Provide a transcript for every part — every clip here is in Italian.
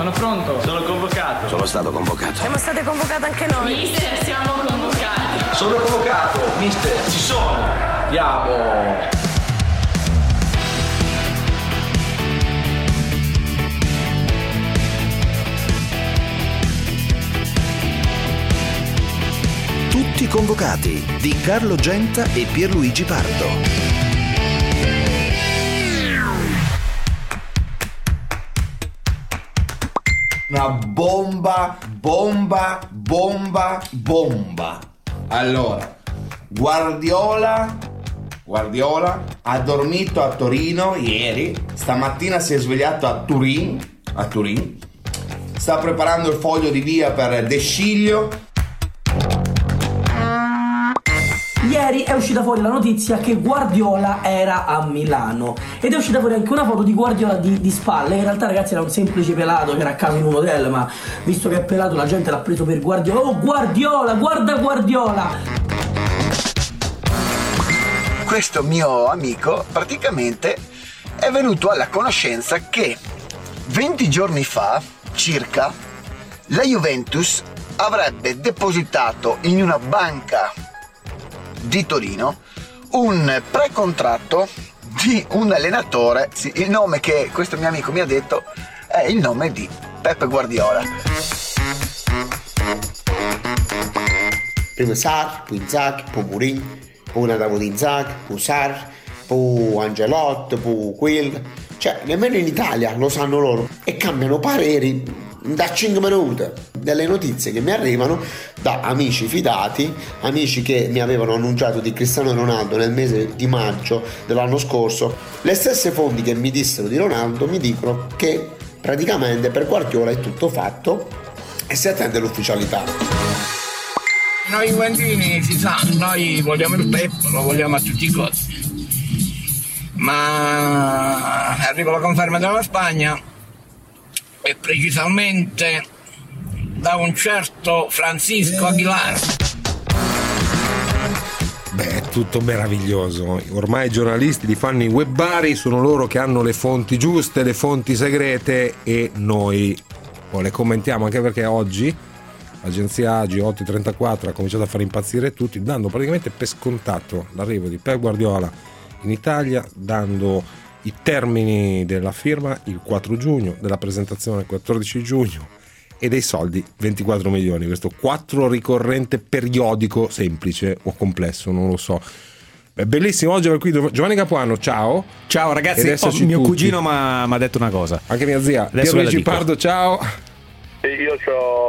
Sono pronto. Sono convocato. Sono stato convocato. Siamo state convocate anche noi. Mister, siamo convocati. Sono convocato. Mister, ci sono. Andiamo. Tutti convocati di Carlo Genta e Pierluigi Pardo. Una bomba. Allora, Guardiola ha dormito a Torino ieri, stamattina si è svegliato a Turin, sta preparando il foglio di via per De Sciglio. Ieri è uscita fuori la notizia che Guardiola era a Milano ed è uscita fuori anche una foto di Guardiola di spalle. In realtà, ragazzi, era un semplice pelato che era a casa in un hotel, ma visto che è pelato la gente l'ha preso per Guardiola. Oh, Guardiola, guarda Guardiola! Questo mio amico praticamente è venuto alla conoscenza che 20 giorni fa circa la Juventus avrebbe depositato in una banca di Torino un precontratto di un allenatore, sì, il nome che questo mio amico mi ha detto è il nome di Peppe Guardiola. Prima Sarri, poi Inzaghi, poi Mourinho, poi un adamo di Inzaghi, poi Sarri, poi Angelotti, poi quello, cioè nemmeno in Italia lo sanno loro e cambiano pareri da 5 minuti delle notizie che mi arrivano da amici fidati, amici che mi avevano annunciato di Cristiano Ronaldo nel mese di maggio dell'anno scorso. Le stesse fonti che mi dissero di Ronaldo mi dicono che praticamente per Guardiola è tutto fatto e si attende l'ufficialità. Noi guandini, si sa, noi vogliamo il Pep, lo vogliamo a tutti i costi, ma arriva la conferma della Spagna e precisamente da un certo Francisco Aguilar. Beh, è tutto meraviglioso. Ormai i giornalisti li fanno i webbari, sono loro che hanno le fonti giuste, le fonti segrete, e noi le commentiamo, anche perché oggi l'agenzia Agi 8:34 ha cominciato a far impazzire tutti, dando praticamente per scontato l'arrivo di Pep Guardiola in Italia, dando i termini della firma il 4 giugno, della presentazione il 14 giugno e dei soldi 24 milioni, questo 4 ricorrente periodico semplice o complesso, non lo so. È bellissimo oggi per qui Giovanni Capuano, ciao. Ciao ragazzi, mio cugino mi ha detto una cosa. Anche mia zia, Pierluigi Pardo, ciao. Io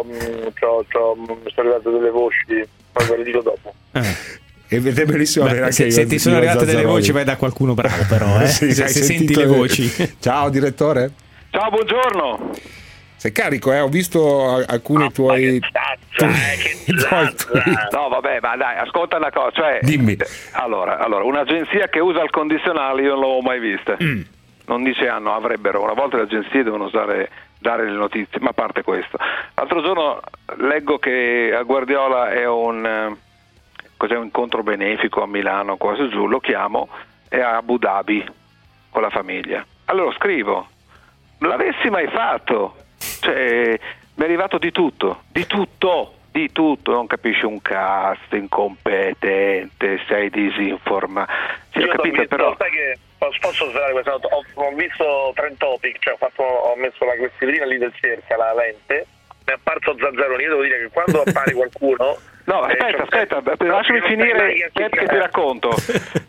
mi sono arrivate delle voci, ma ve le dico dopo. È bellissimo. Beh, se ti sono arrivate delle voci vai da qualcuno bravo però, eh? Sì, se senti le voci. Ciao direttore. Ciao, buongiorno. Sei carico, ho visto alcuni tuoi... No vabbè, ma dai, ascolta una cosa, cioè, dimmi. Allora, un'agenzia che usa il condizionale io non l'ho mai vista. Non dice hanno, avrebbero. Una volta le agenzie devono usare... dare le notizie, ma a parte questo. L'altro giorno leggo che a Guardiola è un... cos'è, un incontro benefico a Milano, quasi giù, lo chiamo, è a Abu Dhabi con la famiglia. Allora scrivo, non l'avessi mai fatto, cioè mi è arrivato di tutto, non capisci un cazzo, incompetente, sei disinformato. Sì, ho capito, però sai che posso svelare questa nota, ho visto Trend Topic, cioè ho messo la classifica lì del cerca, la lente, mi è apparso Zazzaroni. Io devo dire che quando appare qualcuno... No, aspetta, lasciami finire che ti racconto.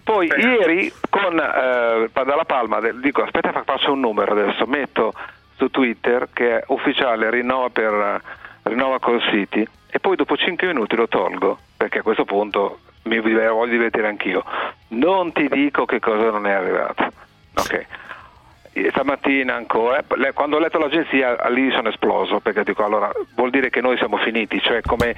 Poi ieri con dalla Palma dico aspetta, faccio un numero adesso, metto su Twitter che è ufficiale, rinnova col City, e poi dopo 5 minuti lo tolgo, perché a questo punto mi voglio divertire anch'io. Non ti dico che cosa non è arrivato. Ok. Stamattina ancora, quando ho letto l'agenzia lì sono esploso, perché dico allora vuol dire che noi siamo finiti, cioè come,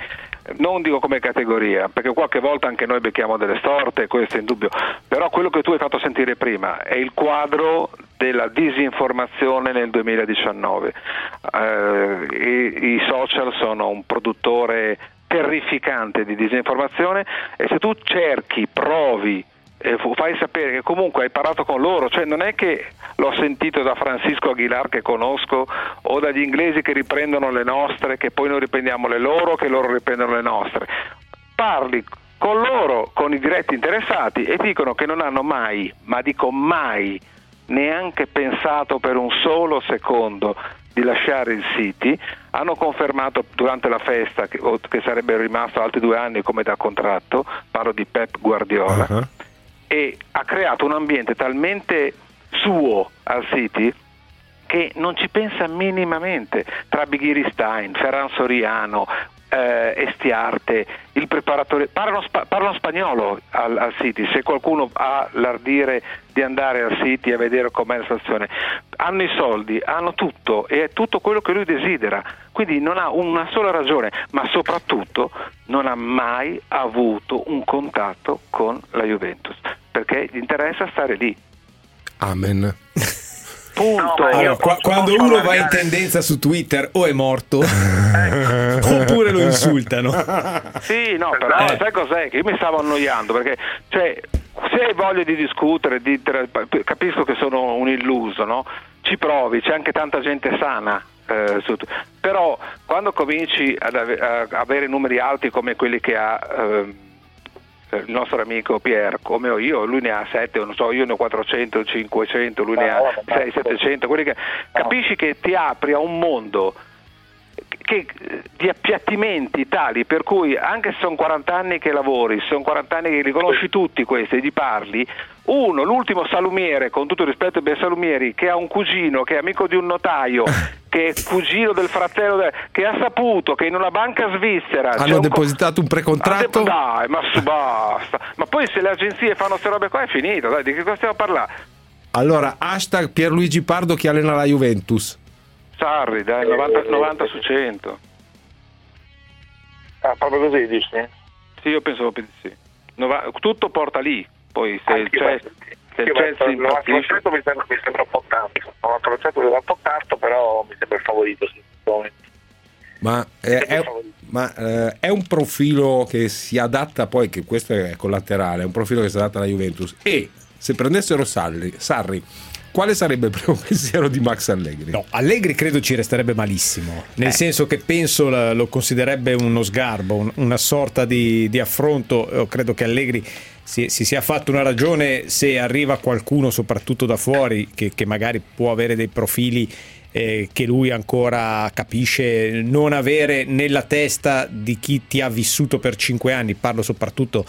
non dico come categoria, perché qualche volta anche noi becchiamo delle storte, questo è indubbio, però quello che tu hai fatto sentire prima è il quadro della disinformazione nel 2019. I social sono un produttore terrificante di disinformazione e se tu cerchi, provi fai sapere che comunque hai parlato con loro, cioè non è che l'ho sentito da Francisco Aguilar che conosco o dagli inglesi che riprendono le nostre, che poi noi riprendiamo le loro, che loro riprendono le nostre. Parli con loro, con i diretti interessati, e dicono che non hanno mai, ma dico mai, neanche pensato per un solo secondo di lasciare il City. Hanno confermato durante la festa che sarebbero rimasto altri 2 anni come da contratto, parlo di Pep Guardiola, uh-huh. E ha creato un ambiente talmente suo al City che non ci pensa minimamente, tra Begiristain, Ferran Soriano, Estiarte, il preparatore, parlano spagnolo al City. Se qualcuno ha l'ardire di andare al City a vedere com'è la situazione, hanno i soldi, hanno tutto e è tutto quello che lui desidera, quindi non ha una sola ragione, ma soprattutto non ha mai avuto un contatto con la Juventus perché gli interessa stare lì. Amen. Punto. No, allora, quando uno va in tendenza su Twitter o è morto oppure lo insultano. Sì, no, però sai cos'è? Che io mi stavo annoiando perché, cioè, se hai voglia di discutere, capisco che sono un illuso, no? Ci provi, c'è anche tanta gente sana. Però quando cominci ad avere numeri alti come quelli che ha il nostro amico Pier, come ho io, lui ne ha 7, non so, io ne ho 400, 500, lui ne ha 6, 700, quelli che... Capisci che ti apri a un mondo che di appiattimenti tali per cui anche se sono 40 anni che lavori, sono 40 anni che li conosci tutti questi e gli parli, l'ultimo salumiere, con tutto il rispetto per i salumieri, che ha un cugino, che è amico di un notaio, che è cugino del fratello, che ha saputo che in una banca svizzera hanno depositato un precontratto. Dai, ma basta. Ma poi se le agenzie fanno queste robe qua è finito, dai, di che cosa stiamo a parlare? Allora, hashtag Pierluigi Pardo che allena la Juventus. Sarri, dai, 90 su 100. Ah, proprio così dici? Sì, io penso proprio di sì. Tutto porta lì, poi se il Chelsea impazzisce... Il 90% mi sembra un po' tanto, però mi sembra il favorito, sì. Ma è un profilo che si adatta poi, che questo è collaterale, è un profilo che si adatta alla Juventus. E se prendessero Sarri, quale sarebbe il primo pensiero di Max Allegri? No, Allegri credo ci resterebbe malissimo, nel senso che penso lo considererebbe uno sgarbo, una sorta di affronto. Io credo che Allegri si sia fatto una ragione se arriva qualcuno, soprattutto da fuori, che magari può avere dei profili che lui ancora capisce, non avere nella testa di chi ti ha vissuto per 5 anni, parlo soprattutto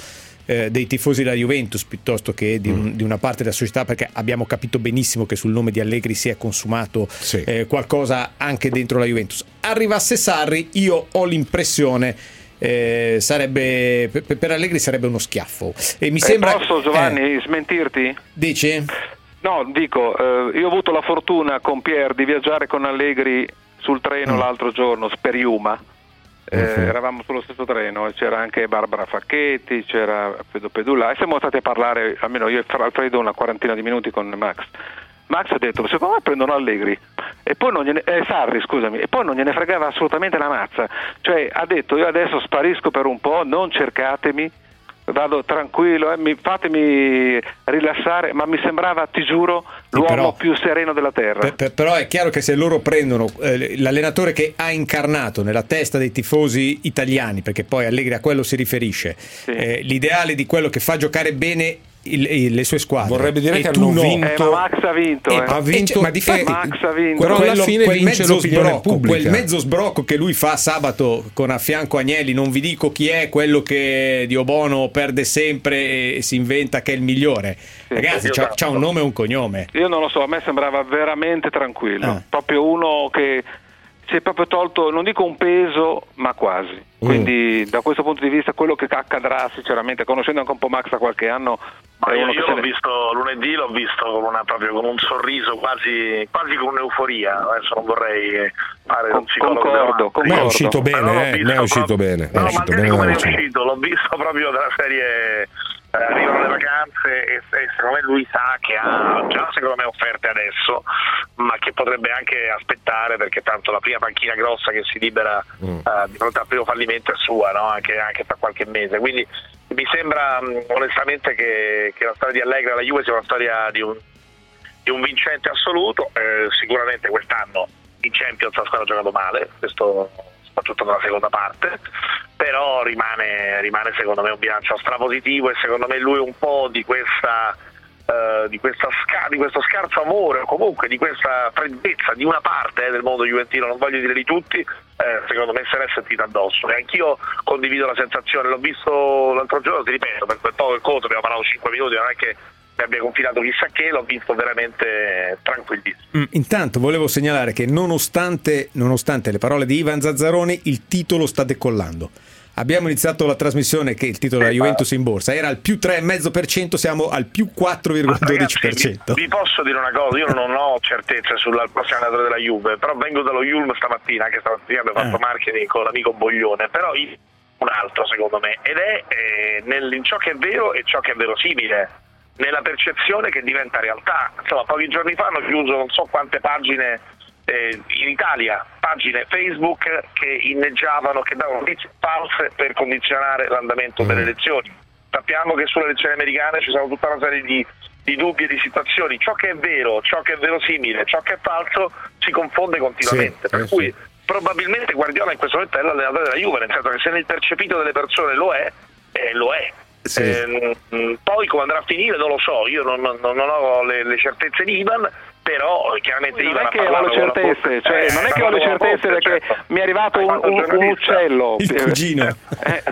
dei tifosi della Juventus piuttosto che di una parte della società, perché abbiamo capito benissimo che sul nome di Allegri si è consumato qualcosa anche dentro la Juventus. Arrivasse Sarri, io ho l'impressione sarebbe per Allegri sarebbe uno schiaffo, e mi sembra... Posso, Giovanni, smentirti? Dici? No, dico, io ho avuto la fortuna con Pier di viaggiare con Allegri sul treno l'altro giorno per Yuma. Eravamo sullo stesso treno, c'era anche Barbara Facchetti, c'era Pedro Pedullà, e siamo stati a parlare, almeno io e Alfredo, una quarantina di minuti con Max. Max ha detto: secondo me prendono Allegri, e poi non gliene Sarri, scusami, e poi non gliene fregava assolutamente la mazza. Cioè ha detto: io adesso sparisco per un po', non cercatemi, vado tranquillo, fatemi rilassare. Ma mi sembrava, ti giuro, l'uomo più sereno della terra. Però è chiaro che se loro prendono l'allenatore che ha incarnato nella testa dei tifosi italiani, perché poi Allegri a quello si riferisce, sì, l'ideale di quello che fa giocare bene le sue squadre, vorrebbe dire, e che hanno vinto. Ma Max ha vinto, ma di fatto Max ha vinto, però alla fine quel vince l'opinione pubblica. Quel mezzo sbrocco che lui fa sabato con a fianco Agnelli, non vi dico chi è, quello che Dio Bono perde sempre e si inventa che è il migliore. Sì, ragazzi, c'ha un nome e un cognome. Io non lo so, a me sembrava veramente tranquillo, proprio uno che si è proprio tolto, non dico un peso, ma quasi. Quindi da questo punto di vista quello che accadrà sinceramente, conoscendo anche un po' Max da qualche anno, io l'ho visto lunedì, l'ho visto proprio con un sorriso quasi con un'euforia. Adesso non vorrei fare un psicologo, ma è uscito bene, l'ho visto proprio dalla serie. Arrivano le vacanze e secondo me lui sa che ha già, secondo me, offerte adesso, ma che potrebbe anche aspettare, perché tanto la prima panchina grossa che si libera di fronte al primo fallimento è sua, no? Anche tra qualche mese. Quindi Mi sembra onestamente che la storia di Allegri alla Juve sia una storia di un vincente assoluto. Sicuramente quest'anno in Champions la squadra ha giocato male, questo soprattutto nella seconda parte, però rimane secondo me un bilancio strapositivo, e secondo me lui un po' di questo scarso amore, o comunque di questa freddezza di una parte del mondo juventino, non voglio dire di tutti, secondo me se l'è sentita addosso, e anch'io condivido la sensazione. L'ho visto l'altro giorno, ti ripeto, per quel poco che conto, abbiamo parlato 5 minuti, non è che mi abbia confidato chissà che, l'ho visto veramente tranquillissimo. Intanto volevo segnalare che nonostante le parole di Ivan Zazzaroni, il titolo sta decollando. Abbiamo iniziato la trasmissione che il titolo della Juventus in borsa era al più 3,5%, siamo al più 4,12%. Vi posso dire una cosa, io non ho certezza sulla prossima allenatore della Juve, però vengo dallo Yulm stamattina, anche stamattina abbiamo fatto marketing con l'amico Boglione, però un altro secondo me, ed è in ciò che è vero e ciò che è verosimile, nella percezione che diventa realtà. Insomma, pochi giorni fa hanno chiuso non so quante pagine in Italia, pagine Facebook che inneggiavano, che davano notizie false per condizionare l'andamento delle elezioni. Sappiamo che sulle elezioni americane ci sono tutta una serie di dubbi e di situazioni. Ciò che è vero, ciò che è verosimile, ciò che è falso si confonde continuamente, per cui probabilmente Guardiola in questo momento è l'allenatore della Juve, nel senso che se nel percepito delle persone lo è. Sì. Poi come andrà a finire non lo so, io non ho le certezze di Ivan, però chiaramente Ivan non è che ho le certezze perché certo. Mi è arrivato un uccello, il cugino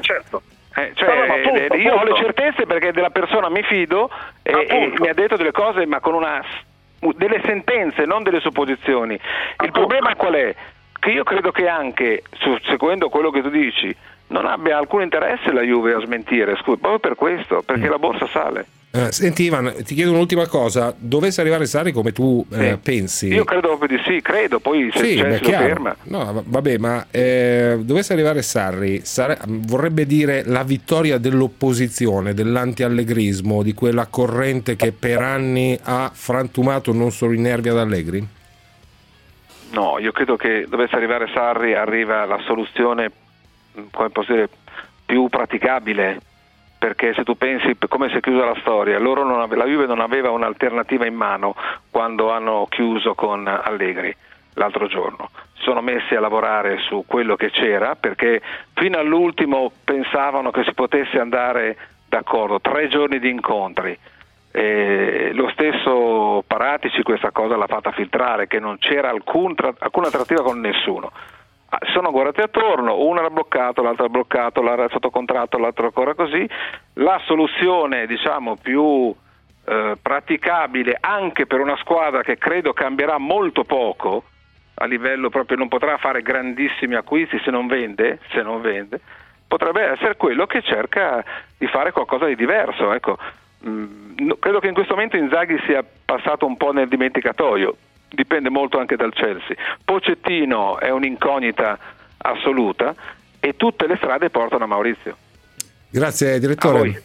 certo. Appunto. Io ho le certezze perché della persona mi fido e mi ha detto delle cose, ma con delle sentenze, non delle supposizioni. Appunto. Il problema qual è? Che io credo che anche seguendo quello che tu dici non abbia alcun interesse la Juve a smentire, scusa, proprio per questo, perché la borsa sale. Senti Ivan, ti chiedo un'ultima cosa, dovesse arrivare Sarri come tu pensi? Io credo proprio di sì, poi se c'è si ferma. No, vabbè, ma dovesse arrivare Sarri, vorrebbe dire la vittoria dell'opposizione, dell'anti-allegrismo, di quella corrente che per anni ha frantumato non solo i nervi ad Allegri? No, io credo che dovesse arrivare Sarri, arriva la soluzione, come posso dire, più praticabile, perché se tu pensi come si è chiusa la storia, la Juve non aveva un'alternativa in mano quando hanno chiuso con Allegri l'altro giorno. Si sono messi a lavorare su quello che c'era, perché fino all'ultimo pensavano che si potesse andare d'accordo, 3 giorni di incontri. Lo stesso Paratici questa cosa l'ha fatta filtrare, che non c'era alcuna attrattiva con nessuno. Sono guardati attorno, uno era bloccato, l'altro era bloccato, l'altro era sotto contratto, l'altro ancora così. La soluzione, diciamo, più praticabile anche per una squadra che credo cambierà molto poco a livello proprio, non potrà fare grandissimi acquisti se non vende, potrebbe essere quello che cerca di fare qualcosa di diverso, ecco. Credo che in questo momento Inzaghi sia passato un po' nel dimenticatoio. Dipende molto anche dal Chelsea. Pochettino è un'incognita assoluta e tutte le strade portano a Maurizio. Grazie direttore.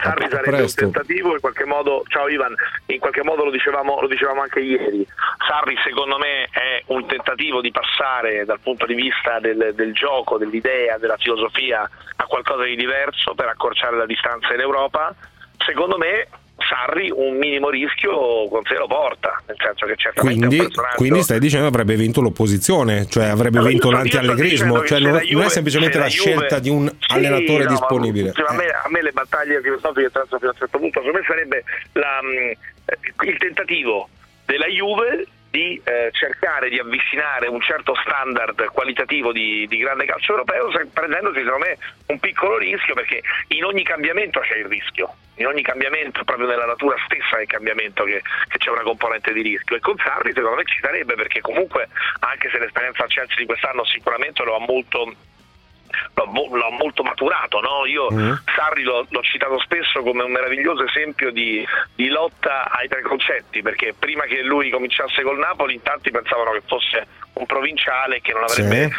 Sarri sarebbe un tentativo in qualche modo, ciao Ivan, in qualche modo lo dicevamo anche ieri. Sarri secondo me è un tentativo di passare dal punto di vista del gioco, dell'idea, della filosofia a qualcosa di diverso per accorciare la distanza in Europa. Secondo me Sarri un minimo rischio con sé lo porta, nel senso che certamente quindi stai dicendo avrebbe vinto l'opposizione, cioè avrebbe vinto l'anti-allegrismo, cioè non è semplicemente la scelta di un allenatore disponibile. Cioè, a me le battaglie filosofiche trattano fino a un certo punto, secondo me sarebbe il tentativo della Juve di cercare di avvicinare un certo standard qualitativo di grande calcio europeo, prendendosi secondo me un piccolo rischio, perché in ogni cambiamento c'è il rischio, in ogni cambiamento, proprio nella natura stessa del cambiamento che c'è una componente di rischio, e con Sarri secondo me ci sarebbe, perché comunque anche se l'esperienza al Chelsea di quest'anno sicuramente l'ho molto maturato, no? Io Sarri l'ho citato spesso come un meraviglioso esempio di lotta ai tre concetti, perché prima che lui cominciasse col Napoli in tanti pensavano che fosse un provinciale che non avrebbe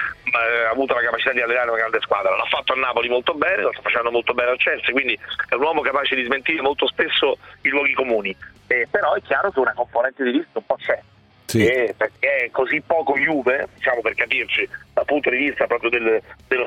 avuto la capacità di allenare una grande squadra. L'ha fatto a Napoli molto bene, lo sta facendo molto bene al Chelsea, quindi è un uomo capace di smentire molto spesso i luoghi comuni, però è chiaro che una componente di rischio un po' c'è. Sì. Perché è così poco Juve, diciamo per capirci, la punto di vista proprio dello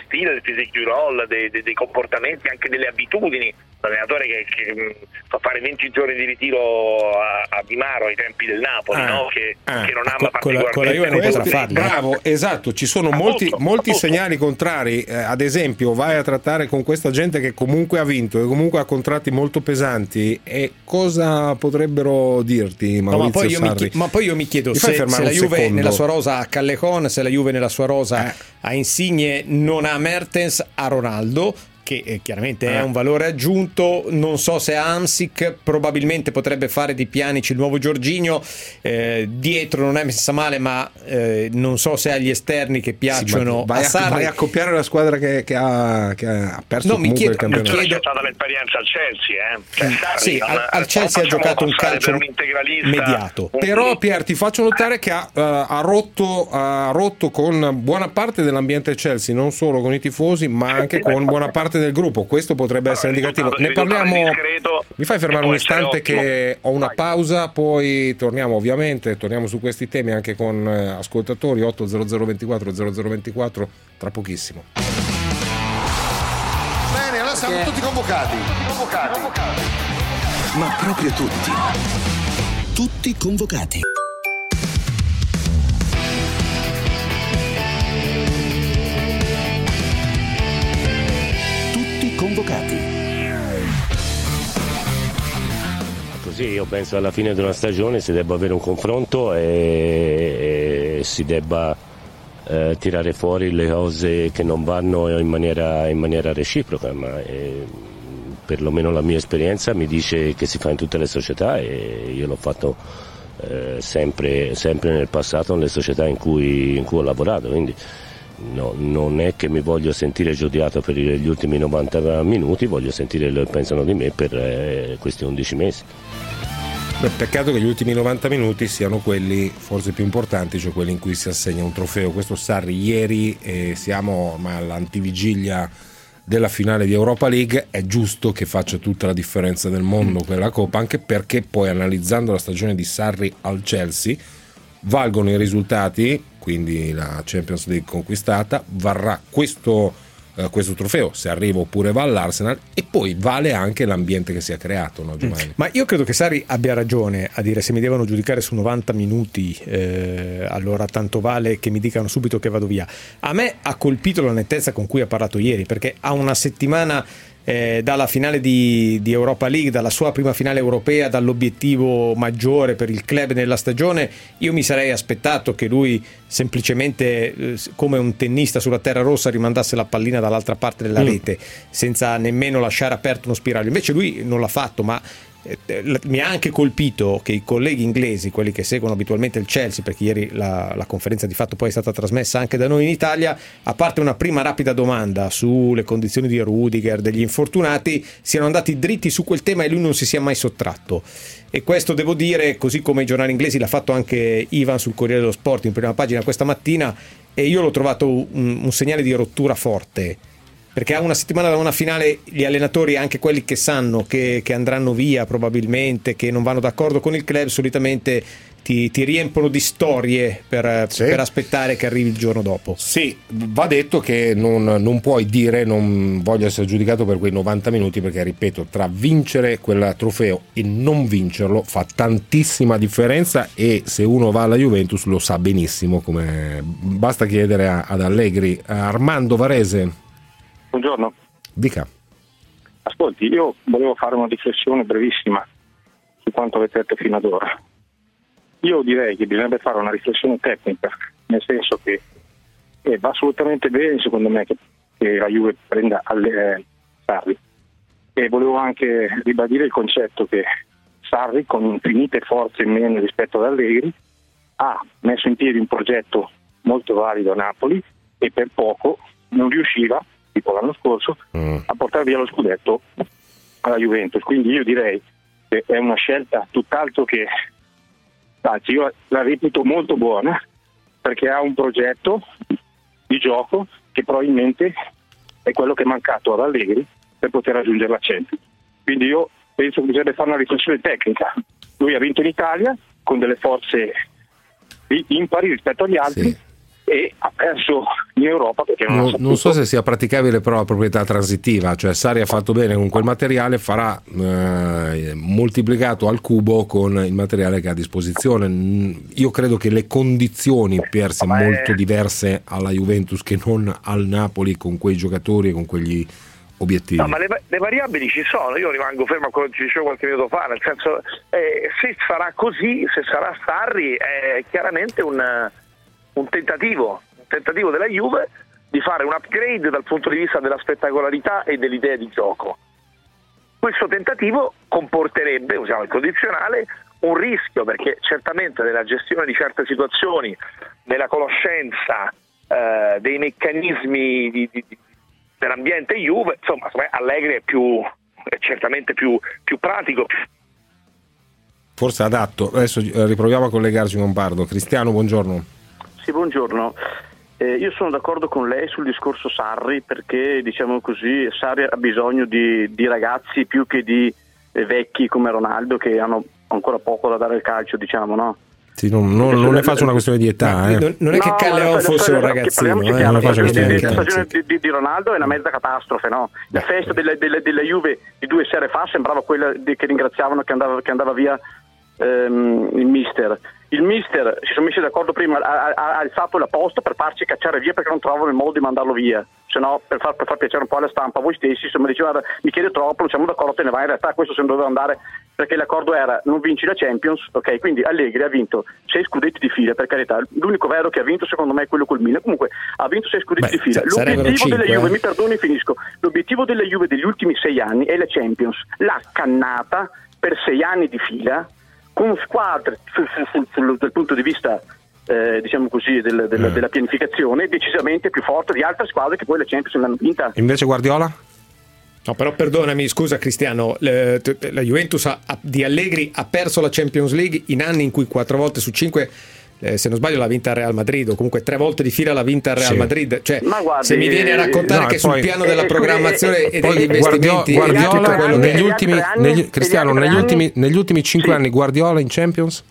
stile, del physique du rôle, dei comportamenti, anche delle abitudini. L'allenatore che fa fare 20 giorni di ritiro a Di Maro ai tempi del Napoli, no? Che non ama particolarmente. Con la Juve non potrà farlo. Bravo, esatto, ci sono molti segnali contrari. Ad esempio, vai a trattare con questa gente che comunque ha vinto e comunque ha contratti molto pesanti, e cosa potrebbero dirti, Maurizio Sarri? Ma poi io mi chiedo se la Juve nella sua rosa ha Callejon, se la Juve nella sua rosa ha Insigne, non ha Mertens, ha Ronaldo, che chiaramente è un valore aggiunto. Non so se Hamsik, probabilmente potrebbe fare di Pjanic il nuovo Jorginho, dietro non è messa male, ma non so se ha gli esterni che piacciono, sì, vai a Sarri. Vai a copiare la squadra che ha perso, no, comunque il campionato. Mi chiedo, c'è stata l'esperienza al Chelsea, Sarri, sì, al Chelsea ha giocato un calcio mediato, però Pier, ti faccio notare che ha rotto con buona parte dell'ambiente Chelsea, non solo con i tifosi ma anche con buona parte del gruppo. Questo potrebbe essere indicativo. Ne parliamo, mi fai fermare un istante che ho una pausa, poi torniamo su questi temi anche con ascoltatori. 800 24 00 24, tra pochissimo. Bene, allora siamo tutti convocati, ma proprio tutti convocati. Così io penso alla fine di una stagione si debba avere un confronto e si debba tirare fuori le cose che non vanno in maniera reciproca, ma perlomeno la mia esperienza mi dice che si fa in tutte le società, e io l'ho fatto sempre nel passato nelle società in cui ho lavorato, quindi no, non è che mi voglio sentire giudicato per gli ultimi 90 minuti, voglio sentire lo pensano di me per questi 11 mesi. Beh, peccato che gli ultimi 90 minuti siano quelli forse più importanti, cioè quelli in cui si assegna un trofeo. Questo Sarri ieri, siamo all'antivigilia della finale di Europa League, è giusto che faccia tutta la differenza del mondo quella Coppa, anche perché poi, analizzando la stagione di Sarri al Chelsea, valgono i risultati, quindi la Champions League conquistata, varrà questo trofeo se arriva oppure va all'Arsenal, e poi vale anche l'ambiente che si è creato, no, Giovanni? Ma io credo che Sarri abbia ragione a dire: se mi devono giudicare su 90 minuti allora tanto vale che mi dicano subito che vado via. A me ha colpito la nettezza con cui ha parlato ieri, perché ha una settimana dalla finale di Europa League, dalla sua prima finale europea, dall'obiettivo maggiore per il club nella stagione. Io mi sarei aspettato che lui semplicemente, come un tennista sulla terra rossa, rimandasse la pallina dall'altra parte della rete senza nemmeno lasciare aperto uno spiraglio. Invece lui non l'ha fatto, ma mi ha anche colpito che i colleghi inglesi, quelli che seguono abitualmente il Chelsea, perché ieri la conferenza di fatto poi è stata trasmessa anche da noi in Italia, a parte una prima rapida domanda sulle condizioni di Rudiger, degli infortunati, siano andati dritti su quel tema e lui non si sia mai sottratto. E questo, devo dire, così come i giornali inglesi, l'ha fatto anche Ivan sul Corriere dello Sport in prima pagina questa mattina, e io l'ho trovato un segnale di rottura forte, perché a una settimana da una finale gli allenatori, anche quelli che sanno che andranno via probabilmente, che non vanno d'accordo con il club, solitamente ti riempono di storie per aspettare che arrivi il giorno dopo. Sì, va detto che non puoi dire non voglio essere giudicato per quei 90 minuti, perché, ripeto, tra vincere quel trofeo e non vincerlo fa tantissima differenza, e se uno va alla Juventus lo sa benissimo, come basta chiedere ad Allegri. Armando Varese, buongiorno. Dica. Ascolti, io volevo fare una riflessione brevissima su quanto avete detto fino ad ora. Io direi che bisognerebbe fare una riflessione tecnica, nel senso che va assolutamente bene, secondo me, che la Juve prenda Sarri. E volevo anche ribadire il concetto che Sarri, con infinite forze in meno rispetto ad Allegri, ha messo in piedi un progetto molto valido a Napoli e per poco non riusciva, tipo l'anno scorso, a portare via lo scudetto alla Juventus. Quindi io direi che è una scelta tutt'altro che, anzi io la reputo molto buona, perché ha un progetto di gioco che probabilmente è quello che è mancato ad Allegri per poter raggiungere la Champions. Quindi io penso che bisognerebbe fare una riflessione tecnica. Lui ha vinto in Italia con delle forze impari rispetto agli altri, sì, e ha perso in Europa, perché non so se sia praticabile però la proprietà transitiva, cioè Sarri ha fatto bene con quel materiale, farà moltiplicato al cubo con il materiale che ha a disposizione. Io credo che le condizioni perse molto diverse alla Juventus che non al Napoli con quei giocatori e con quegli obiettivi. No, ma le variabili ci sono, io rimango fermo a quello che dicevo qualche minuto fa, nel senso se sarà così, se sarà Sarri è chiaramente un tentativo della Juve di fare un upgrade dal punto di vista della spettacolarità e dell'idea di gioco. Questo tentativo comporterebbe, usiamo il condizionale, un rischio, perché certamente nella gestione di certe situazioni, nella conoscenza dei meccanismi dell'ambiente Juve, insomma, Allegri è certamente più pratico, forse adatto. Adesso riproviamo a collegarci con Pardo. Cristiano, buongiorno. Sì, buongiorno. Io sono d'accordo con lei sul discorso Sarri, perché diciamo così Sarri ha bisogno di ragazzi più che di vecchi come Ronaldo, che hanno ancora poco da dare al calcio, diciamo, no? Sì, non ne faccio una questione di età, non è che Calleon fosse un ragazzino, non faccio questione di età. La stagione di Ronaldo è una mezza catastrofe, no? La festa della Juve di 2 sere fa sembrava quella che ringraziavano che andava via il mister. Si sono messi d'accordo prima, ha alzato la posta per farci cacciare via perché non trovano il modo di mandarlo via, se no per far piacere un po' alla stampa, a voi stessi, se mi diceva mi chiede troppo, non siamo d'accordo, te ne vai. In realtà questo se ne doveva andare, perché l'accordo era non vinci la Champions, ok? Quindi Allegri ha vinto 6 scudetti di fila, per carità, l'unico vero che ha vinto secondo me è quello col Milan, comunque ha vinto 6 scudetti di fila. L'obiettivo della Juve, mi perdoni, finisco, l'obiettivo della Juve degli ultimi 6 anni è la Champions, l'ha cannata per 6 anni di fila, con squadre dal punto di vista diciamo così della pianificazione decisamente più forte di altre squadre che poi la Champions l'hanno vinta. Invece Guardiola? No, però perdonami, scusa Cristiano, la Juventus di Allegri ha perso la Champions League in anni in cui 4 volte su 5, se non sbaglio, l'ha vinta al Real Madrid, o comunque 3 volte di fila l'ha vinta al Real Madrid. Cioè, guardi, se mi viene a raccontare che sul piano della programmazione e degli investimenti, Guardiola negli ultimi 5 anni Guardiola in Champions?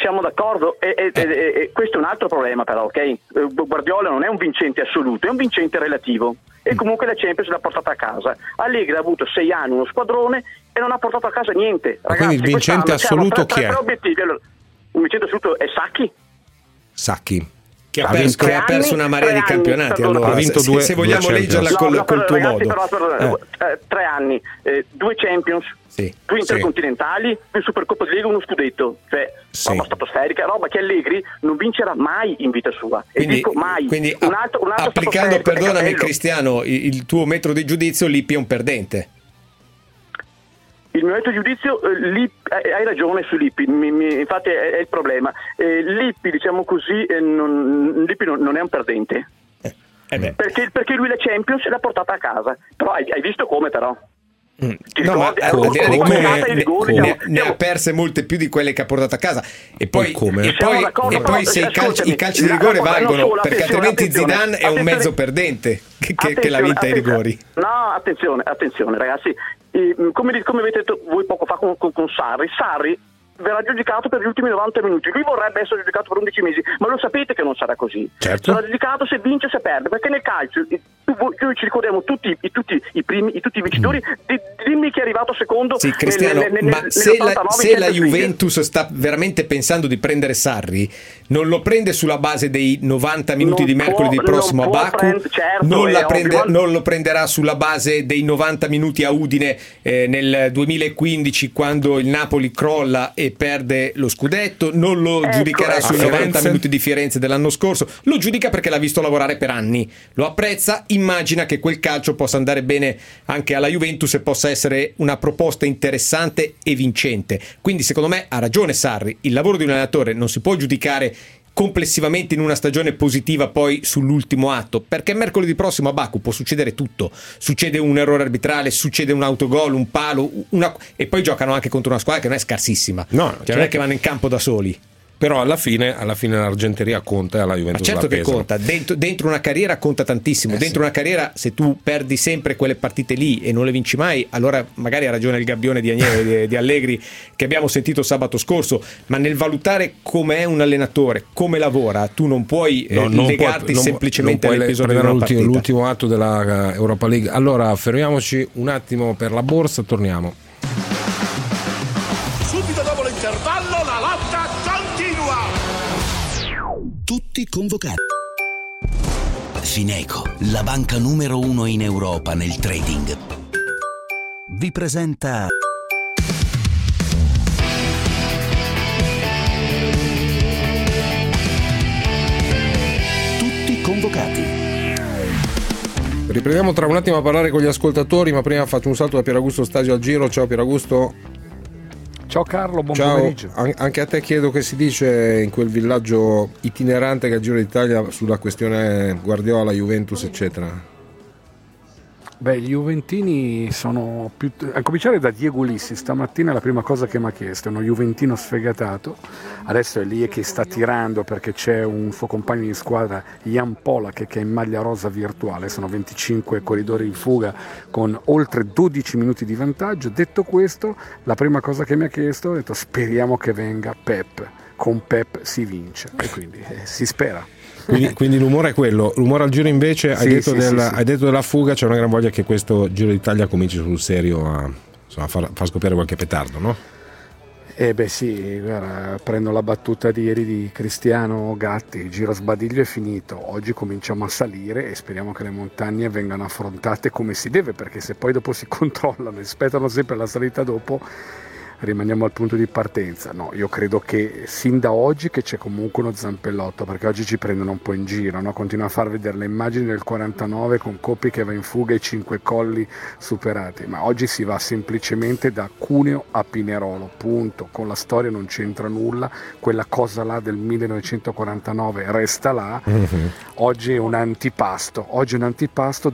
Siamo d'accordo, e questo è un altro problema però, ok? Guardiola non è un vincente assoluto, è un vincente relativo, e comunque la Champions l'ha portata a casa. Allegri ha avuto 6 anni uno squadrone e non ha portato a casa niente. Ragazzi, quindi il vincente assoluto chi è? Un vincente assoluto è Sacchi, che ha perso una marea di campionati. Allora, ha vinto 2, se vogliamo leggerla col tuo modo. Però, 3 anni, 2 Champions, sì, 2 intercontinentali, più Supercoppa di Lega, 1 scudetto, cioè roba stratosferica, roba che Allegri non vincerà mai in vita sua. Quindi, e dico mai. Quindi un altro applicando, perdonami Cristiano, il tuo metro di giudizio, Lippi è un perdente. Il mio detto giudizio, hai ragione su Lippi, infatti è il problema. Lippi, diciamo così, Lippi non è un perdente, perché lui la Champions l'ha portata a casa. Però hai visto come però? Ne ha perse molte più di quelle che ha portato a casa, e poi se i calci di rigore valgono, perché altrimenti Zidane è un mezzo perdente che l'ha vinta ai rigori. No, attenzione ragazzi, come avete detto voi poco fa con Sarri verrà giudicato per gli ultimi 90 minuti. Lui vorrebbe essere giudicato per 11 mesi, ma lo sapete che non sarà così. Certo. Sarà giudicato se vince o se perde, perché nel calcio noi ci ricordiamo tutti i vincitori. Dimmi chi è arrivato secondo. Sì, Cristiano, ma se la Juventus sta veramente pensando di prendere Sarri, non lo prende sulla base dei 90 minuti di mercoledì prossimo a Baku, non lo prenderà sulla base dei 90 minuti a Udine nel 2015, quando il Napoli crolla e perde lo scudetto, non lo giudicherà sui 90 minuti di Firenze dell'anno scorso. Lo giudica perché l'ha visto lavorare per anni, lo apprezza, immagina che quel calcio possa andare bene anche alla Juventus e possa essere una proposta interessante e vincente. Quindi secondo me ha ragione Sarri, il lavoro di un allenatore non si può giudicare complessivamente in una stagione positiva poi sull'ultimo atto, perché mercoledì prossimo a Baku può succedere tutto. Succede un errore arbitrale, succede un autogol, un palo, e poi giocano anche contro una squadra che non è scarsissima, no, cioè non è che vanno in campo da soli. Però alla fine l'argenteria conta e alla Juventus la pesano. Certo che conta, dentro una carriera conta tantissimo, dentro una carriera se tu perdi sempre quelle partite lì e non le vinci mai, allora magari ha ragione il gabbione di Agnelli di Allegri che abbiamo sentito sabato scorso, ma nel valutare com'è un allenatore, come lavora, tu non puoi legarti semplicemente all'episodio di una partita. L'ultimo atto della Europa League. Allora fermiamoci un attimo per la borsa, torniamo. Subito dopo l'intervallo la lotta continua. Tutti convocati. Fineco, la banca numero uno in Europa nel trading, vi presenta Tutti convocati. Riprendiamo tra un attimo a parlare con gli ascoltatori, ma prima faccio un salto da Pieraugusto Stasio al giro. Ciao Pieraugusto. Ciao Carlo, buon pomeriggio. Anche a te chiedo che si dice in quel villaggio itinerante che è il Giro d'Italia sulla questione Guardiola, Juventus eccetera. Beh, gli juventini sono più... A cominciare da Diego Lissi, stamattina la prima cosa che mi ha chiesto è uno juventino sfegatato, adesso è lì che sta tirando perché c'è un suo compagno di squadra, Jan Polak, che è in maglia rosa virtuale, sono 25 corridori in fuga con oltre 12 minuti di vantaggio. Detto questo, la prima cosa che mi ha chiesto è detto speriamo che venga Pep, con Pep si vince, e quindi si spera. Quindi l'umore è quello. L'umore al giro invece, hai detto della fuga, c'è una gran voglia che questo Giro d'Italia cominci sul serio a, insomma, far scoppiare qualche petardo, no? Beh sì, guarda, prendo la battuta di ieri di Cristiano Gatti, il giro a sbadiglio è finito, oggi cominciamo a salire e speriamo che le montagne vengano affrontate come si deve, perché se poi dopo si controllano e spettano sempre la salita dopo, rimaniamo al punto di partenza. No, io credo che sin da oggi che c'è comunque uno zampellotto, perché oggi ci prendono un po' in giro, no? Continua a far vedere le immagini del 49 con Coppi che va in fuga e 5 colli superati, ma oggi si va semplicemente da Cuneo a Pinerolo, punto, con la storia non c'entra nulla, quella cosa là del 1949 resta là. Oggi è un antipasto,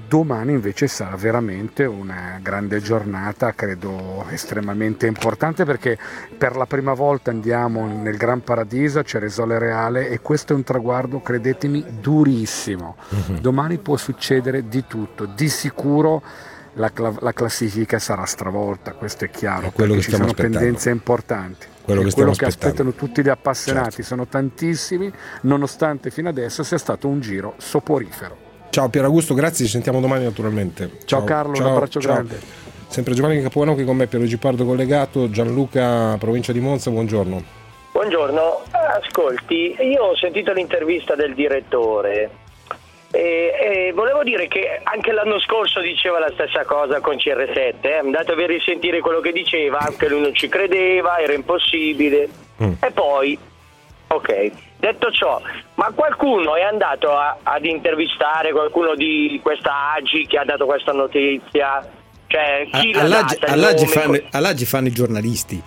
domani invece sarà veramente una grande giornata, credo estremamente importante, perché per la prima volta andiamo nel Gran Paradiso, Ceresole Reale, e questo è un traguardo, credetemi, durissimo. Domani può succedere di tutto, di sicuro la classifica sarà stravolta, questo è chiaro, è quello perché ci sono pendenze importanti, quello che aspettano tutti gli appassionati, certo. Sono tantissimi, nonostante fino adesso sia stato un giro soporifero. Ciao Pieraugusto, grazie, ci sentiamo domani naturalmente. Ciao Carlo, un abbraccio grande. Sempre Giovanni Capuano che con me, Pierluigi Pardo collegato, Gianluca, provincia di Monza, buongiorno. Buongiorno, ascolti, io ho sentito l'intervista del direttore e volevo dire che anche l'anno scorso diceva la stessa cosa con CR7, andate a risentire quello che diceva, anche lui non ci credeva, era impossibile, e poi, ok, detto ciò, ma qualcuno è andato ad intervistare qualcuno di questa Agi che ha dato questa notizia? Cioè, all'Agi fanno i giornalisti,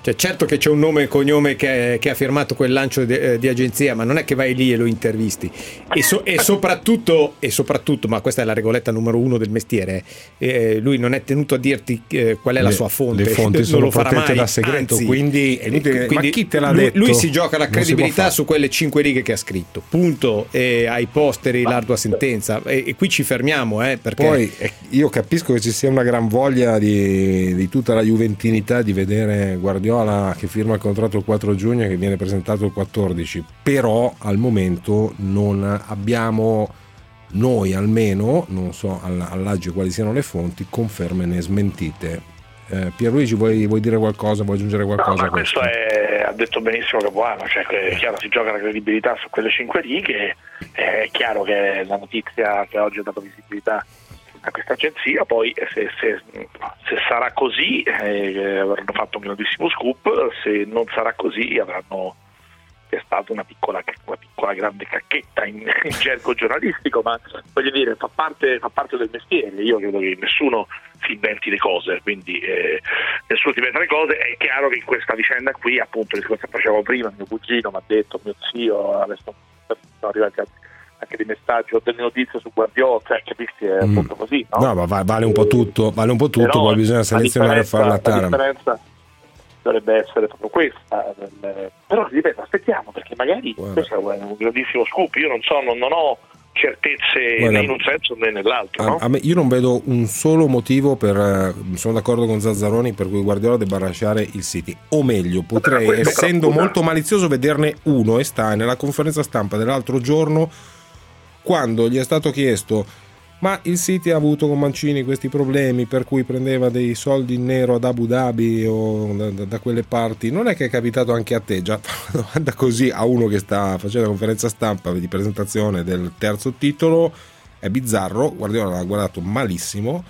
cioè, certo che c'è un nome e cognome che ha firmato quel lancio di agenzia, ma non è che vai lì e lo intervisti e soprattutto, ma questa è la regoletta numero uno del mestiere, lui non è tenuto a dirti qual è la sua fonte, le fonti sono lo farà mai, da segreto, anzi, quindi è inutile, quindi ma chi te l'ha detto? Lui si gioca la credibilità su quelle 5 righe che ha scritto, punto, e ai posteri l'ardua sentenza, e qui ci fermiamo, perché poi io capisco che ci sia una gran voglia di tutta la juventinità di vedere Guardiola che firma il contratto il 4 giugno e che viene presentato il 14, però al momento non abbiamo, noi almeno, non so all'Agio quali siano le fonti, conferme né smentite. Pierluigi, vuoi dire qualcosa? Vuoi aggiungere qualcosa? No, ma questo ha detto benissimo Capuano, cioè è chiaro, si gioca la credibilità su quelle 5 righe, è chiaro che la notizia che oggi ha dato visibilità a questa agenzia, poi se sarà così avranno fatto un grandissimo scoop, se non sarà così avranno testato una piccola grande cacchetta in gergo giornalistico, ma voglio dire fa parte del mestiere, io credo che nessuno si inventi le cose, quindi nessuno si inventa le cose. È chiaro che in questa vicenda qui, appunto, il discorso che facevo prima, mio cugino mi ha detto, mio zio, adesso sono arrivati anche dei messaggi o delle notizie su Guardiola, cioè capisci, è appunto così, no? No, ma vale un po' tutto, poi bisogna selezionare e fare la tara. dovrebbe essere proprio questa, però ripeto, aspettiamo, perché magari questo è un grandissimo scoop. Io non so, non ho certezze, guarda, né in un senso né nell'altro, no? Io non vedo un solo motivo per, sono d'accordo con Zazzaroni, per cui Guardiola debba lasciare il City, o meglio potrei, essendo molto malizioso, vederne uno, e sta nella conferenza stampa dell'altro giorno quando gli è stato chiesto: ma il City ha avuto con Mancini questi problemi per cui prendeva dei soldi in nero ad Abu Dhabi o da quelle parti, non è che è capitato anche a te? Già una domanda così a uno che sta facendo la conferenza stampa di presentazione del terzo titolo è bizzarro. Guardiola l'ha guardato malissimo,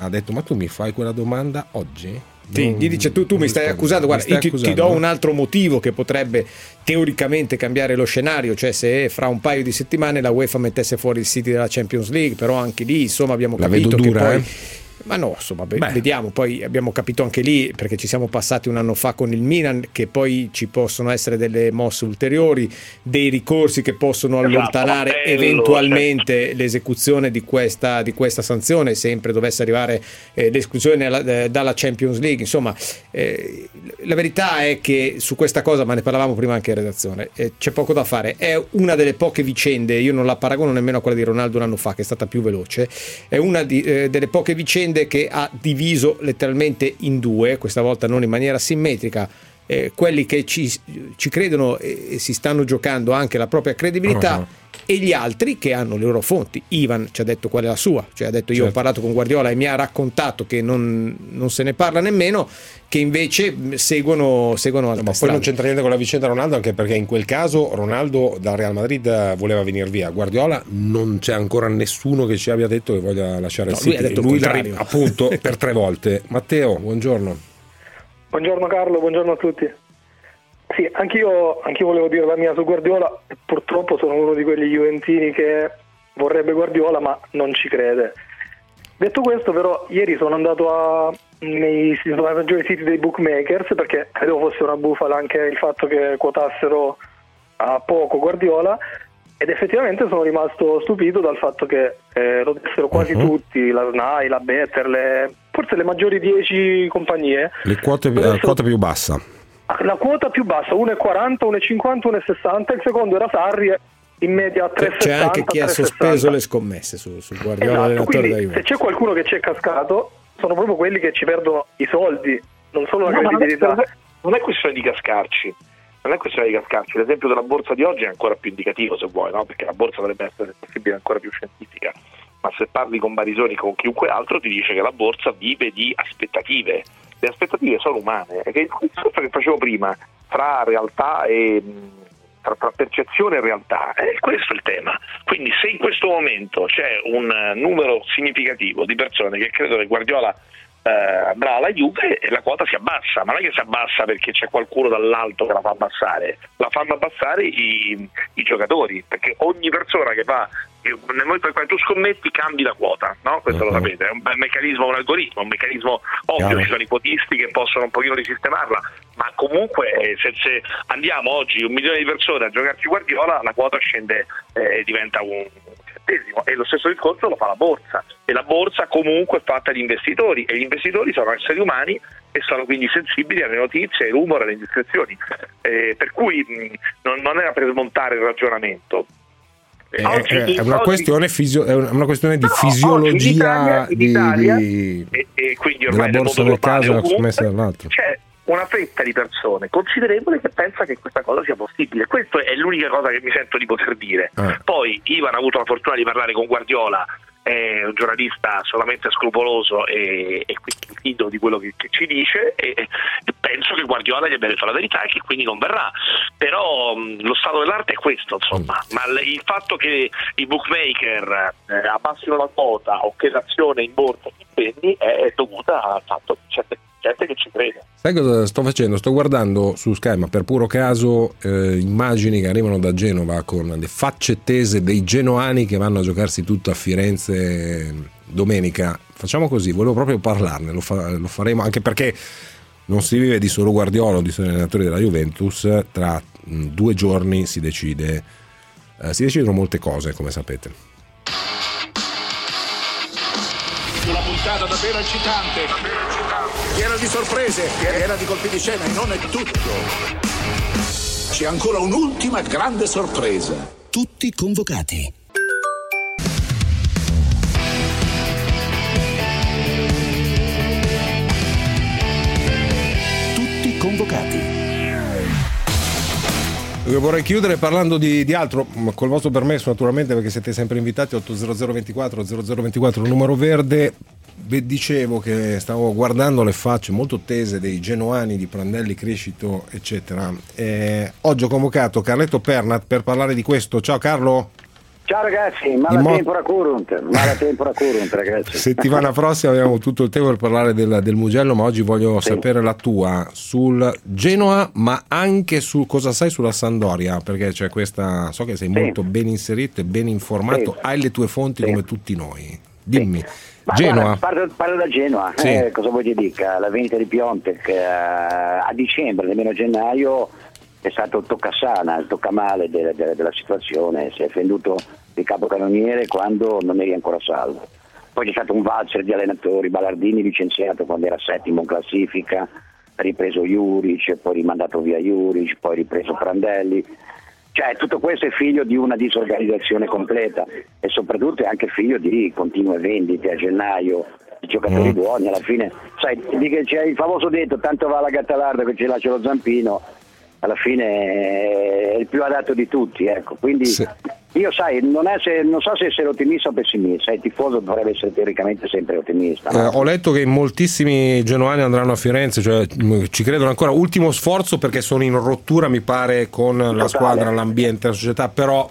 ha detto: ma tu mi fai quella domanda oggi? Sì, gli dice: tu mi stai accusando, guarda, stai accusando. Ti do un altro motivo che potrebbe teoricamente cambiare lo scenario, cioè se fra un paio di settimane la UEFA mettesse fuori il City dalla Champions League. Però anche lì, insomma, abbiamo capito che poi... Ma no, insomma, vediamo. Poi abbiamo capito anche lì, perché ci siamo passati un anno fa con il Milan, che poi ci possono essere delle mosse ulteriori, dei ricorsi che possono allontanare eventualmente l'esecuzione di questa sanzione, sempre dovesse arrivare l'esclusione dalla Champions League. Insomma, la verità è che su questa cosa, ma ne parlavamo prima anche in redazione, c'è poco da fare. È una delle poche vicende, io non la paragono nemmeno a quella di Ronaldo un anno fa, che è stata più veloce, è una delle poche vicende che ha diviso letteralmente in due, questa volta non in maniera simmetrica, quelli che ci credono e si stanno giocando anche la propria credibilità, e gli altri che hanno le loro fonti. Ivan ci ha detto qual è la sua, cioè ha detto: io ho parlato con Guardiola e mi ha raccontato che non se ne parla nemmeno, che invece seguono altre strade. Poi non c'entra niente con la vicenda Ronaldo, anche perché in quel caso Ronaldo dal Real Madrid voleva venire via, Guardiola non c'è ancora nessuno che ci abbia detto che voglia lasciare il City. Lui l'ha appunto per tre volte. Matteo, buongiorno. Buongiorno Carlo, buongiorno a tutti. Sì, anch'io volevo dire la mia su Guardiola. Purtroppo sono uno di quegli juventini che vorrebbe Guardiola ma non ci crede. Detto questo, però, ieri sono andato nei maggiori siti dei bookmakers, perché credevo fosse una bufala anche il fatto che quotassero a poco Guardiola, ed effettivamente sono rimasto stupito dal fatto che lo dessero quasi tutti, la SNAI, la Better, forse le maggiori 10 compagnie. La quota più bassa. La quota più bassa, 1,40, 1,50, 1,60, il secondo era Sarri, in media 3,70. C'è anche chi ha sospeso le scommesse su Guardiola, allenatore da Juve. Se c'è qualcuno che ci è cascato, sono proprio quelli che ci perdono i soldi, non solo la credibilità. Non è questione di cascarci. L'esempio della borsa di oggi è ancora più indicativo, se vuoi, no? Perché la borsa dovrebbe essere possibile ancora più scientifica. Ma se parli con Barisoni, con chiunque altro, ti dice che la borsa vive di aspettative. Le aspettative sono umane, è che il discorso che facevo prima tra realtà e tra percezione e realtà, questo è il tema. Quindi se in questo momento c'è un numero significativo di persone che credono che Guardiola andrà alla Juve, e la quota si abbassa, ma non è che si abbassa perché c'è qualcuno dall'alto che la fa abbassare, la fanno abbassare i giocatori, perché ogni persona che va, nel momento in cui tu scommetti, cambi la quota, no? Questo lo sapete, è un meccanismo, un algoritmo, un meccanismo ovvio, ci sono i quotisti che possono un pochino risistemarla, ma comunque se andiamo oggi 1 milione di persone a giocarci Guardiola, la quota scende e diventa un centesimo, e lo stesso discorso lo fa la borsa, e la borsa comunque è fatta di investitori, e gli investitori sono esseri umani e sono quindi sensibili alle notizie, ai rumori, alle indiscrezioni, per cui non era per smontare il ragionamento. È una questione di fisiologia in Italia, e quindi ormai della borsa locale, la scommessa dell'altro. C'è una fretta di persone considerevole che pensa che questa cosa sia possibile. Questa è l'unica cosa che mi sento di poter dire. Poi Ivan ha avuto la fortuna di parlare con Guardiola, è un giornalista solamente scrupoloso e quindi fido di quello che ci dice, e penso che Guardiola gli abbia detto la verità e che quindi non verrà. Però lo stato dell'arte è questo, insomma, ma il fatto che i bookmaker abbassino la quota o che l'azione in borsa si spendi è dovuta al fatto che certe gente che ci crede. Sai cosa sto facendo? Sto guardando su Sky, ma per puro caso, immagini che arrivano da Genova con le facce tese dei genoani che vanno a giocarsi tutto a Firenze domenica. Facciamo così, volevo proprio parlarne, lo faremo, anche perché non si vive di solo Guardiola o di solo allenatori della Juventus. Tra 2 giorni si decidono molte cose, come sapete. puntata davvero eccitante, piena di sorprese, piena di colpi di scena, e non è tutto. C'è ancora un'ultima grande sorpresa. Tutti convocati. Tutti convocati. Io vorrei chiudere parlando di altro, col vostro permesso naturalmente, perché siete sempre invitati. 800 024 0024, il numero verde. Dicevo che stavo guardando le facce molto tese dei genoani, di Prandelli, Crescito eccetera. Oggi ho convocato Carletto Pernat per parlare di questo. Ciao Carlo. Ciao ragazzi, mala tempora curunt ragazzi. Settimana prossima abbiamo tutto il tempo per parlare del Mugello, ma oggi voglio sapere la tua sul Genoa, ma anche su cosa sai sulla Sampdoria, perché c'è questa, so che sei molto ben inserito e ben informato, hai le tue fonti come tutti noi. Dimmi. Ma Genoa. Parlo da Genoa, cosa voglio dica? La vendita di Piontek a dicembre, nemmeno a gennaio, è stato il toccassana, il toccamale della situazione. Si è venduto di capocannoniere quando non eri ancora salvo. Poi c'è stato un valzer di allenatori, Ballardini licenziato quando era settimo in classifica, ripreso Juric, poi rimandato via Juric, poi ripreso Prandelli. Cioè tutto questo è figlio di una disorganizzazione completa e soprattutto è anche figlio di continue vendite a gennaio di giocatori buoni. Alla fine, sai, c'è il famoso detto, tanto va la Gattalarda che ci lascia lo zampino. Alla fine è il più adatto di tutti, ecco. Quindi io, sai, non so se essere ottimista o pessimista. Il tifoso dovrebbe essere teoricamente sempre ottimista, no? Ho letto che moltissimi genoani andranno a Firenze, cioè ci credono ancora. Ultimo sforzo, perché sono in rottura, mi pare, con la squadra, l'ambiente, la società, però.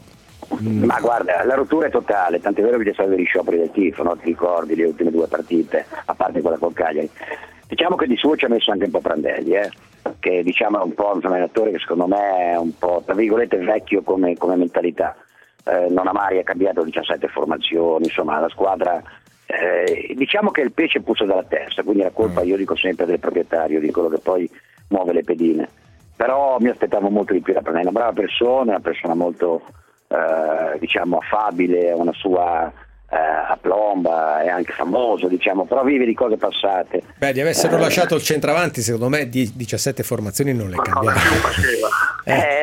Ma guarda, la rottura è totale, tant'è vero che c'è stato gli scioperi del tifo, no? Ti ricordi le ultime due partite, a parte quella con Cagliari. Diciamo che di suo ci ha messo anche un po' Prandelli, che diciamo è un po' un allenatore che secondo me è un po' tra virgolette vecchio come mentalità, non ha mai cambiato 17 formazioni, insomma la squadra, diciamo che il pesce puzza dalla testa, quindi la colpa io dico sempre del proprietario, di quello che poi muove le pedine, però mi aspettavo molto di più da Prandelli. È una brava persona, una persona molto diciamo affabile, una sua aplomba, è anche famoso, diciamo, però vive di cose passate. Beh, di avessero lasciato il centravanti, secondo me 17 formazioni non le cambiava.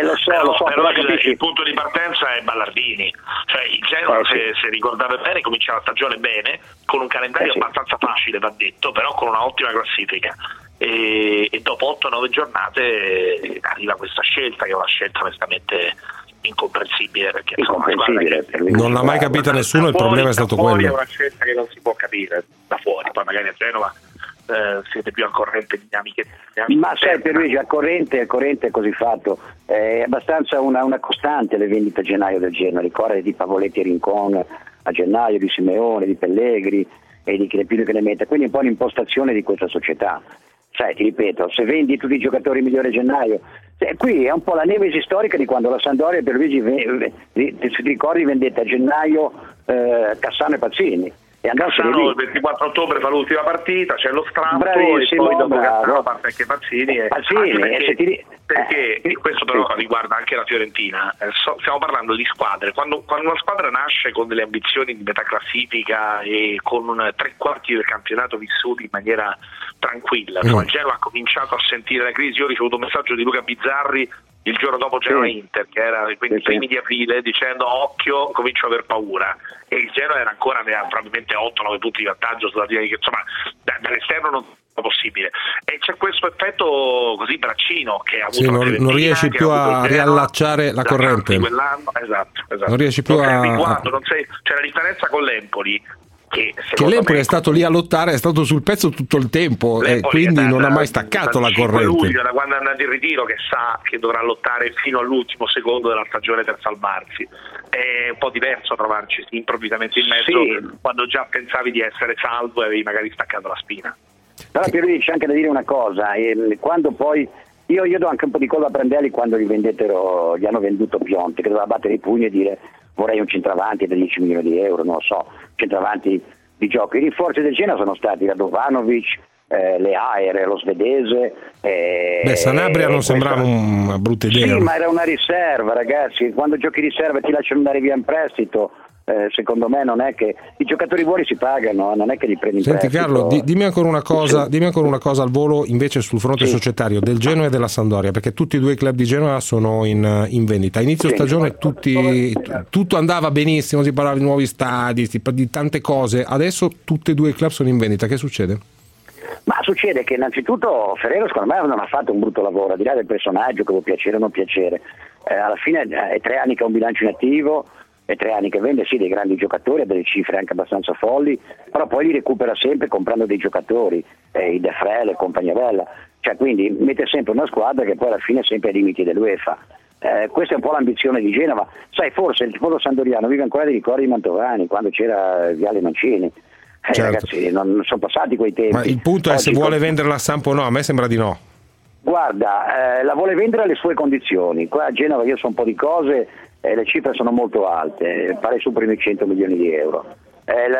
Lo so, però il punto di partenza è Ballardini, cioè il Genoa, se ricordate bene, comincia la stagione bene con un calendario abbastanza facile, va detto, però con una ottima classifica, e dopo 8-9 giornate arriva questa scelta, che è una scelta onestamente incomprensibile, perché non l'ha mai capita nessuno. Il problema è stato quello, è una scelta che non si può capire da fuori. Poi magari a Genova siete più al corrente di dinamiche, ma sai Pierluigi, al corrente è così fatto, è abbastanza una costante le vendite a gennaio del Genoa. Ricordi di Pavoletti e Rincon a gennaio, di Simeone, di Pellegrini e di chi ne più che ne mette, quindi è un po' l'impostazione di questa società. Sai, ti ripeto, se vendi tutti i giocatori migliori a gennaio, qui è un po' la nevesi storica di quando la Sampdoria, Pierluigi, ti ricordi, vendette a gennaio Cassano e Pazzini, e Cassano il 24 ottobre fa l'ultima partita, c'è lo strappo, e poi dopo Cassano parte anche Pazzini, perché questo però riguarda anche la Fiorentina. Stiamo parlando di squadre, quando una squadra nasce con delle ambizioni di metà classifica e con tre quarti del campionato vissuti in maniera tranquilla, il Genoa ha cominciato a sentire la crisi. Io ho ricevuto un messaggio di Luca Bizzarri il giorno dopo Genoa Inter, che era quindi i primi di aprile, dicendo occhio, comincio a aver paura, e il Genoa era ancora probabilmente 8-9 punti di vantaggio sulla linea, insomma dall'esterno non è possibile, e c'è questo effetto così braccino che ha avuto non riesci più a riallacciare la corrente quell'anno. Esatto. Non riesci più c'è la differenza con l'Empoli, che l'Empoli è stato lì a lottare, è stato sul pezzo tutto il tempo, e quindi non ha mai staccato la corrente. Luglio, da quando è andato in ritiro, che sa che dovrà lottare fino all'ultimo secondo della stagione per salvarsi. È un po' diverso trovarci improvvisamente in mezzo, quando già pensavi di essere salvo e avevi magari staccato la spina. Però Pierluigi, c'è anche da dire una cosa, quando poi io do anche un po' di colpa a Prandelli quando gli hanno venduto Pionte, che doveva battere i pugni e dire vorrei un centravanti da 10 milioni di euro, non lo so, centravanti di gioco. I rinforzi del Genoa sono stati Radovanovic, le aere, lo svedese. Sanabria non sembrava una brutta idea. Sì, ma era una riserva, ragazzi. Quando giochi riserva ti lasciano andare via in prestito. secondo me non è che i giocatori buoni si pagano, non è che li prendi in prestito. Senti Carlo, dimmi ancora una cosa, al volo invece sul fronte societario del Genoa e della Sampdoria, perché tutti e due i club di Genoa sono in vendita. Inizio stagione tutto andava benissimo, si parlava di nuovi stadi, di tante cose. Adesso tutti e due i club sono in vendita, che succede? Ma succede che innanzitutto Ferrero secondo me non ha fatto un brutto lavoro, al di là del personaggio che può piacere o non piacere, alla fine è 3 anni che ha un bilancio inattivo, è 3 anni che vende sì dei grandi giocatori a delle cifre anche abbastanza folli, però poi li recupera sempre comprando dei giocatori, i De Frel e compagnia bella, cioè quindi mette sempre una squadra che poi alla fine è sempre ai limiti dell'UEFA. Questa è un po' l'ambizione di Genova, sai, forse il popolo sandoriano vive ancora dei ricordi di Mantovani quando c'era Viale Mancini. Certo. Ragazzi, non sono passati quei tempi. Ma il punto è se vuole vendere la Samp o no, a me sembra di no. Guarda, la vuole vendere alle sue condizioni. Qua a Genova io so un po' di cose, le cifre sono molto alte, pare superino i 100 milioni di euro.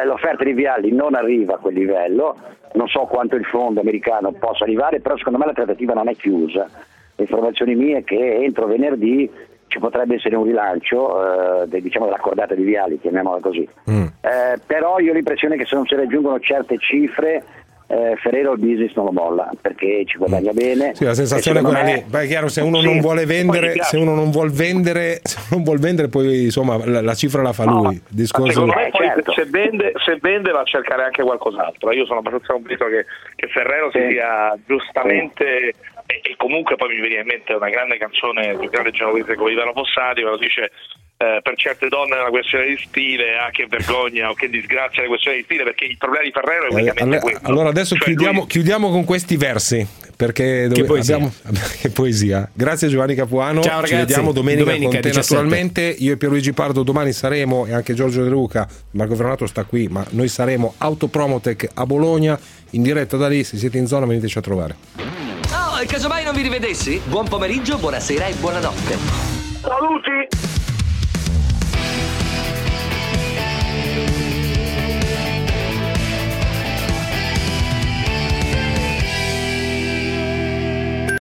L'offerta di Vialli non arriva a quel livello, non so quanto il fondo americano possa arrivare, però secondo me la trattativa non è chiusa. Le informazioni mie è che entro venerdì ci potrebbe essere un rilancio della cordata di Viali, chiamiamola così. Però io ho l'impressione che se non si raggiungono certe cifre Ferrero il business non lo molla, perché ci guadagna bene. Sì, la sensazione è quella lì. Beh, è chiaro, se uno non vuole vendere, se uno non vuol vendere poi insomma la cifra la fa lui. Secondo me poi certo. se vende va a cercare anche qualcos'altro. Io sono abbastanza convinto che Ferrero sia giustamente e comunque poi mi viene in mente una grande canzone di un grande genovese come Ivano Fossati, quando dice per certe donne è una questione di stile, che vergogna o che disgrazia è una questione di stile, perché il problema di Ferrero è unicamente quello. Allora adesso chiudiamo con questi versi, perché che poesia. Grazie Giovanni Capuano. Ciao ragazzi, ci vediamo domenica con te 17. Naturalmente io e Pierluigi Pardo domani saremo, e anche Giorgio De Luca, Marco Ferronato sta qui, ma noi saremo Autopromotec a Bologna in diretta da lì. Se siete in zona veniteci a trovare. E casomai non vi rivedessi? Buon pomeriggio, buonasera e buonanotte. Saluti!